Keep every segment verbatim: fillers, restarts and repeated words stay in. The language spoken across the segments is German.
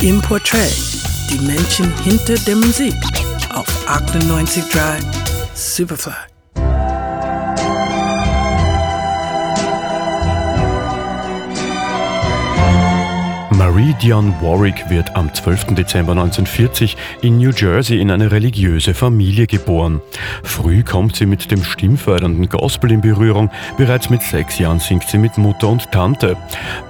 Im Portrait, die Menschen hinter der Musik auf achtundneunzig Komma drei Superfly. Marie Dionne Warwick wird am zwölften Dezember neunzehnhundertvierzig in New Jersey in eine religiöse Familie geboren. Früh kommt sie mit dem stimmfördernden Gospel in Berührung, bereits mit sechs Jahren singt sie mit Mutter und Tante.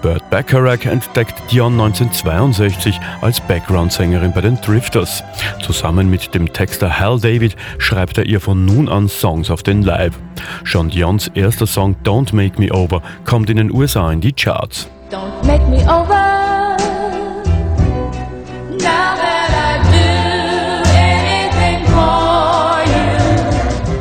Burt Bacharach entdeckt Dionne neunzehnhundertzweiundsechzig als Background-Sängerin bei den Drifters. Zusammen mit dem Texter Hal David schreibt er ihr von nun an Songs auf den Leib. Schon Dionnes erster Song Don't Make Me Over kommt in den U S A in die Charts. Don't make me over.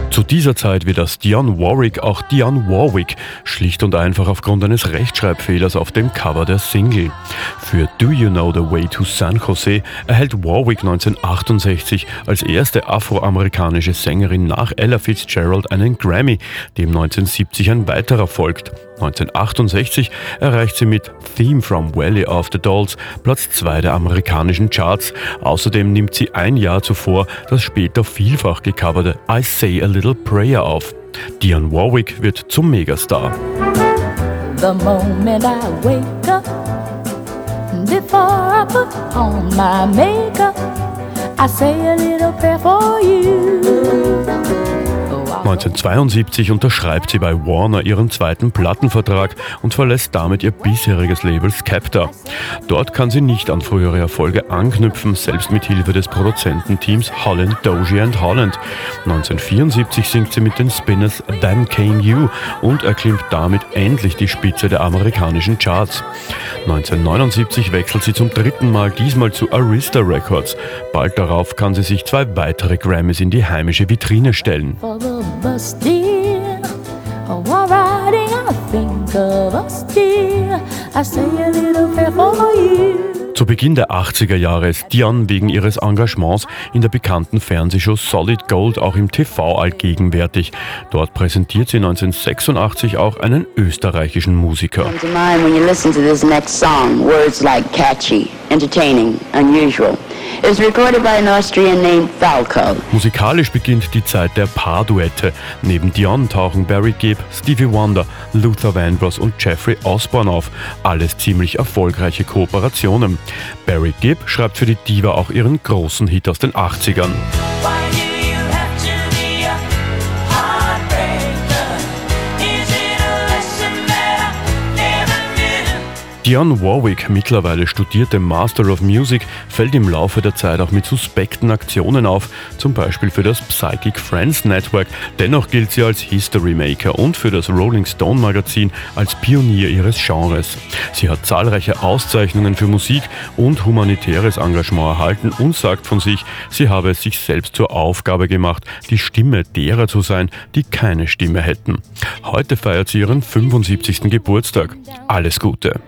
Zu dieser Zeit wird aus Dionne Warwick auch Dionne Warwick, schlicht und einfach aufgrund eines Rechtschreibfehlers auf dem Cover der Single. Für Do You Know the Way to San Jose erhält Warwick neunzehnhundertachtundsechzig als erste afroamerikanische Sängerin nach Ella Fitzgerald einen Grammy, dem neunzehnhundertsiebzig ein weiterer folgt. neunzehnhundertachtundsechzig erreicht sie mit Theme from Valley of the Dolls Platz zwei der amerikanischen Charts. Außerdem nimmt sie ein Jahr zuvor das später vielfach gecoverte I Say a Little Prayer auf. Dionne Warwick wird zum Megastar. The moment I wake up, before I put on my makeup, I say a little prayer for you. neunzehnhundertzweiundsiebzig unterschreibt sie bei Warner ihren zweiten Plattenvertrag und verlässt damit ihr bisheriges Label Skepta. Dort kann sie nicht an frühere Erfolge anknüpfen, selbst mit Hilfe des Produzententeams Holland, Dozier und Holland. neunzehnhundertvierundsiebzig singt sie mit den Spinners Then Came You und erklimmt damit endlich die Spitze der amerikanischen Charts. neunzehnhundertneunundsiebzig wechselt sie zum dritten Mal, diesmal zu Arista Records. Bald darauf kann sie sich zwei weitere Grammys in die heimische Vitrine stellen. Us, dear, oh, while riding, I think of us, dear. I say a little prayer for you. Zu Beginn der achtziger Jahre ist Dionne wegen ihres Engagements in der bekannten Fernsehshow Solid Gold auch im T V allgegenwärtig. Dort präsentiert sie neunzehnhundertsechsundachtzig auch einen österreichischen Musiker. Musikalisch beginnt die Zeit der Paarduette. Neben Dionne tauchen Barry Gibb, Stevie Wonder, Luther Vandross und Jeffrey Osborne auf. Alles ziemlich erfolgreiche Kooperationen. Barry Gibb schreibt für die Diva auch ihren großen Hit aus den achtzigern. Dionne Warwick, mittlerweile studierte Master of Music, fällt im Laufe der Zeit auch mit suspekten Aktionen auf, zum Beispiel für das Psychic Friends Network. Dennoch gilt sie als History Maker und für das Rolling Stone Magazin als Pionier ihres Genres. Sie hat zahlreiche Auszeichnungen für Musik und humanitäres Engagement erhalten und sagt von sich, sie habe es sich selbst zur Aufgabe gemacht, die Stimme derer zu sein, die keine Stimme hätten. Heute feiert sie ihren fünfundsiebzigsten Geburtstag. Alles Gute!